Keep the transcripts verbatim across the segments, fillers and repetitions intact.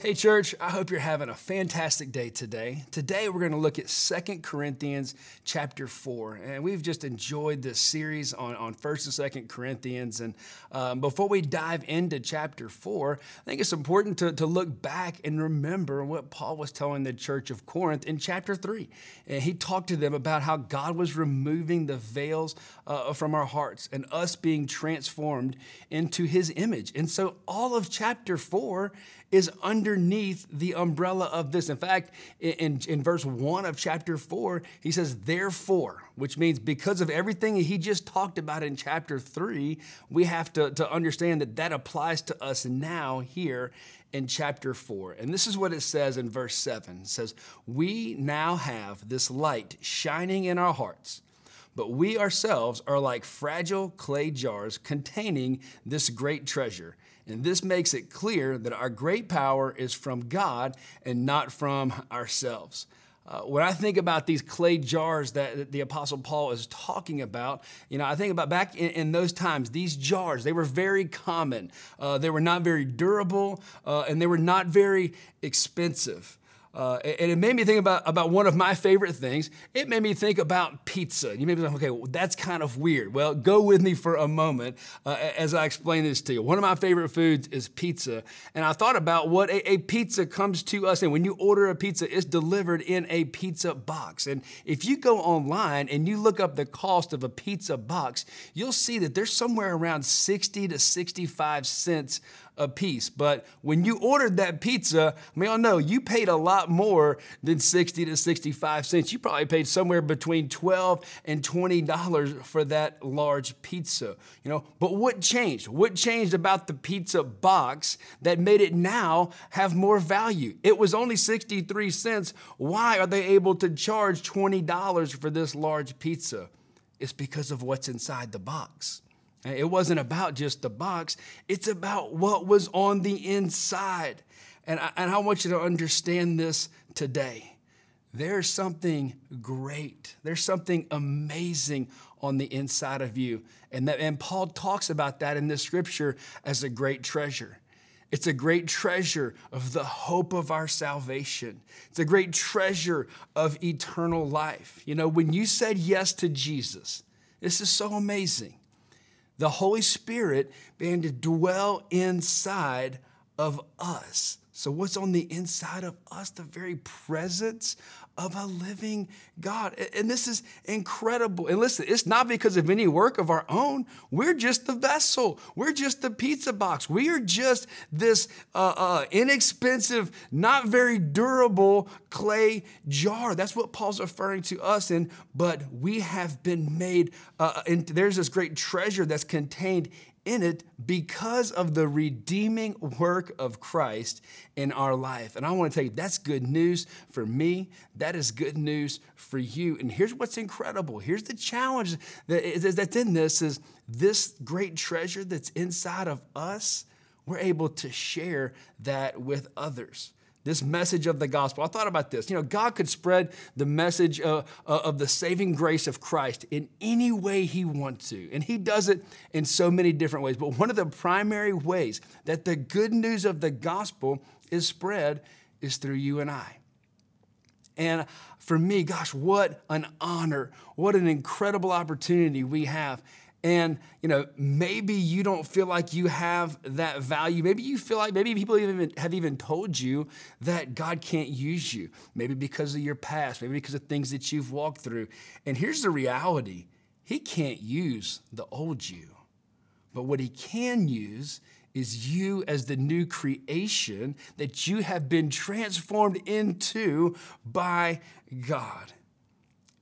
Hey church, I hope you're having a fantastic day today. Today we're going to look at Second Corinthians chapter four, and we've just enjoyed this series on, on First and Second Corinthians. And um, before we dive into chapter four, I think it's important to, to look back and remember what Paul was telling the church of Corinth in chapter three. And he talked to them about how God was removing the veils uh, from our hearts and us being transformed into his image. And so all of chapter four is under underneath the umbrella of this. In fact, in, in verse one of chapter four, he says, therefore, which means because of everything he just talked about in chapter three, we have to, to understand that that applies to us now here in chapter four. And this is what it says in verse seven. It says, we now have this light shining in our hearts, but we ourselves are like fragile clay jars containing this great treasure. And this makes it clear that our great power is from God and not from ourselves. Uh, when I think about these clay jars that, that the Apostle Paul is talking about, you know, I think about back in, in those times, these jars, they were very common. Uh, they were not very durable, uh, and they were not very expensive. Uh, and it made me think about, about one of my favorite things. It made me think about pizza. You may be like, okay, well, that's kind of weird. Well, go with me for a moment uh, as I explain this to you. One of my favorite foods is pizza. And I thought about what a, a pizza comes to us. And when you order a pizza, it's delivered in a pizza box. And if you go online and you look up the cost of a pizza box, you'll see that there's somewhere around sixty to sixty-five cents a piece. But when you ordered that pizza, I mean, I know you paid a lot more than sixty to sixty-five cents. You probably paid somewhere between twelve and twenty dollars for that large pizza, you know, but what changed? What changed about the pizza box that made it now have more value? It was only sixty-three cents. Why are they able to charge twenty dollars for this large pizza? It's because of what's inside the box. It wasn't about just the box. It's about what was on the inside. And I, and I want you to understand this today. There's something great. There's something amazing on the inside of you. And, that, and Paul talks about that in this scripture as a great treasure. It's a great treasure of the hope of our salvation. It's a great treasure of eternal life. You know, when you said yes to Jesus, this is so amazing. The Holy Spirit began to dwell inside of us. So what's on the inside of us? The very presence of a living God. And this is incredible. And listen, it's not because of any work of our own. We're just the vessel. We're just the pizza box. We are just this uh, uh, inexpensive, not very durable clay jar. That's what Paul's referring to us in. But we have been made, uh, and there's this great treasure that's contained in it because of the redeeming work of Christ in our life. And I want to tell you, that's good news for me. That is good news for you. And here's what's incredible. Here's the challenge that's in this is this great treasure that's inside of us, we're able to share that with others. This message of the gospel. I thought about this. You know, God could spread the message uh, uh, of the saving grace of Christ in any way he wants to. And he does it in so many different ways. But one of the primary ways that the good news of the gospel is spread is through you and I. And for me, gosh, what an honor. What an incredible opportunity we have. And, you know, maybe you don't feel like you have that value. Maybe you feel like, maybe people even have even told you that God can't use you. Maybe because of your past, maybe because of things that you've walked through. And here's the reality. He can't use the old you. But what he can use is you as the new creation that you have been transformed into by God.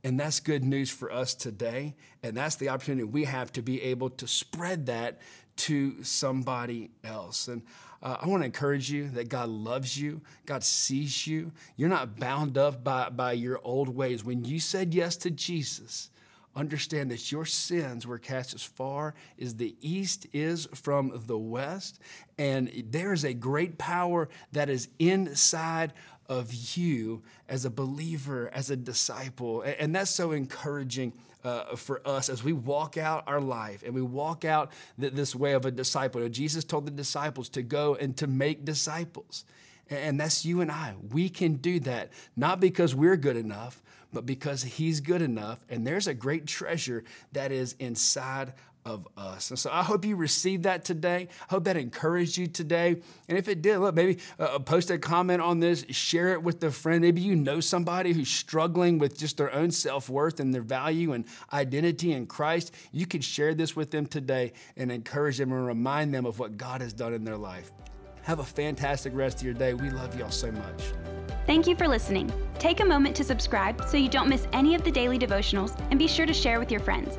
And that's good news for us today. And that's the opportunity we have to be able to spread that to somebody else. And uh, I want to encourage you that God loves you. God sees you. You're not bound up by, by your old ways. When you said yes to Jesus, Understand that your sins were cast as far as the east is from the west, and there is a great power that is inside of you as a believer, as a disciple. And that's so encouraging uh, for us as we walk out our life and we walk out th- this way of a disciple. Jesus told the disciples to go and to make disciples. And that's you and I. We can do that, not because we're good enough, but because he's good enough. And there's a great treasure that is inside of us. And so I hope you received that today. I hope that encouraged you today. And if it did, look, maybe uh, post a comment on this, share it with a friend. Maybe you know somebody who's struggling with just their own self-worth and their value and identity in Christ. You can share this with them today and encourage them and remind them of what God has done in their life. Have a fantastic rest of your day. We love y'all so much. Thank you for listening. Take a moment to subscribe so you don't miss any of the daily devotionals, and be sure to share with your friends.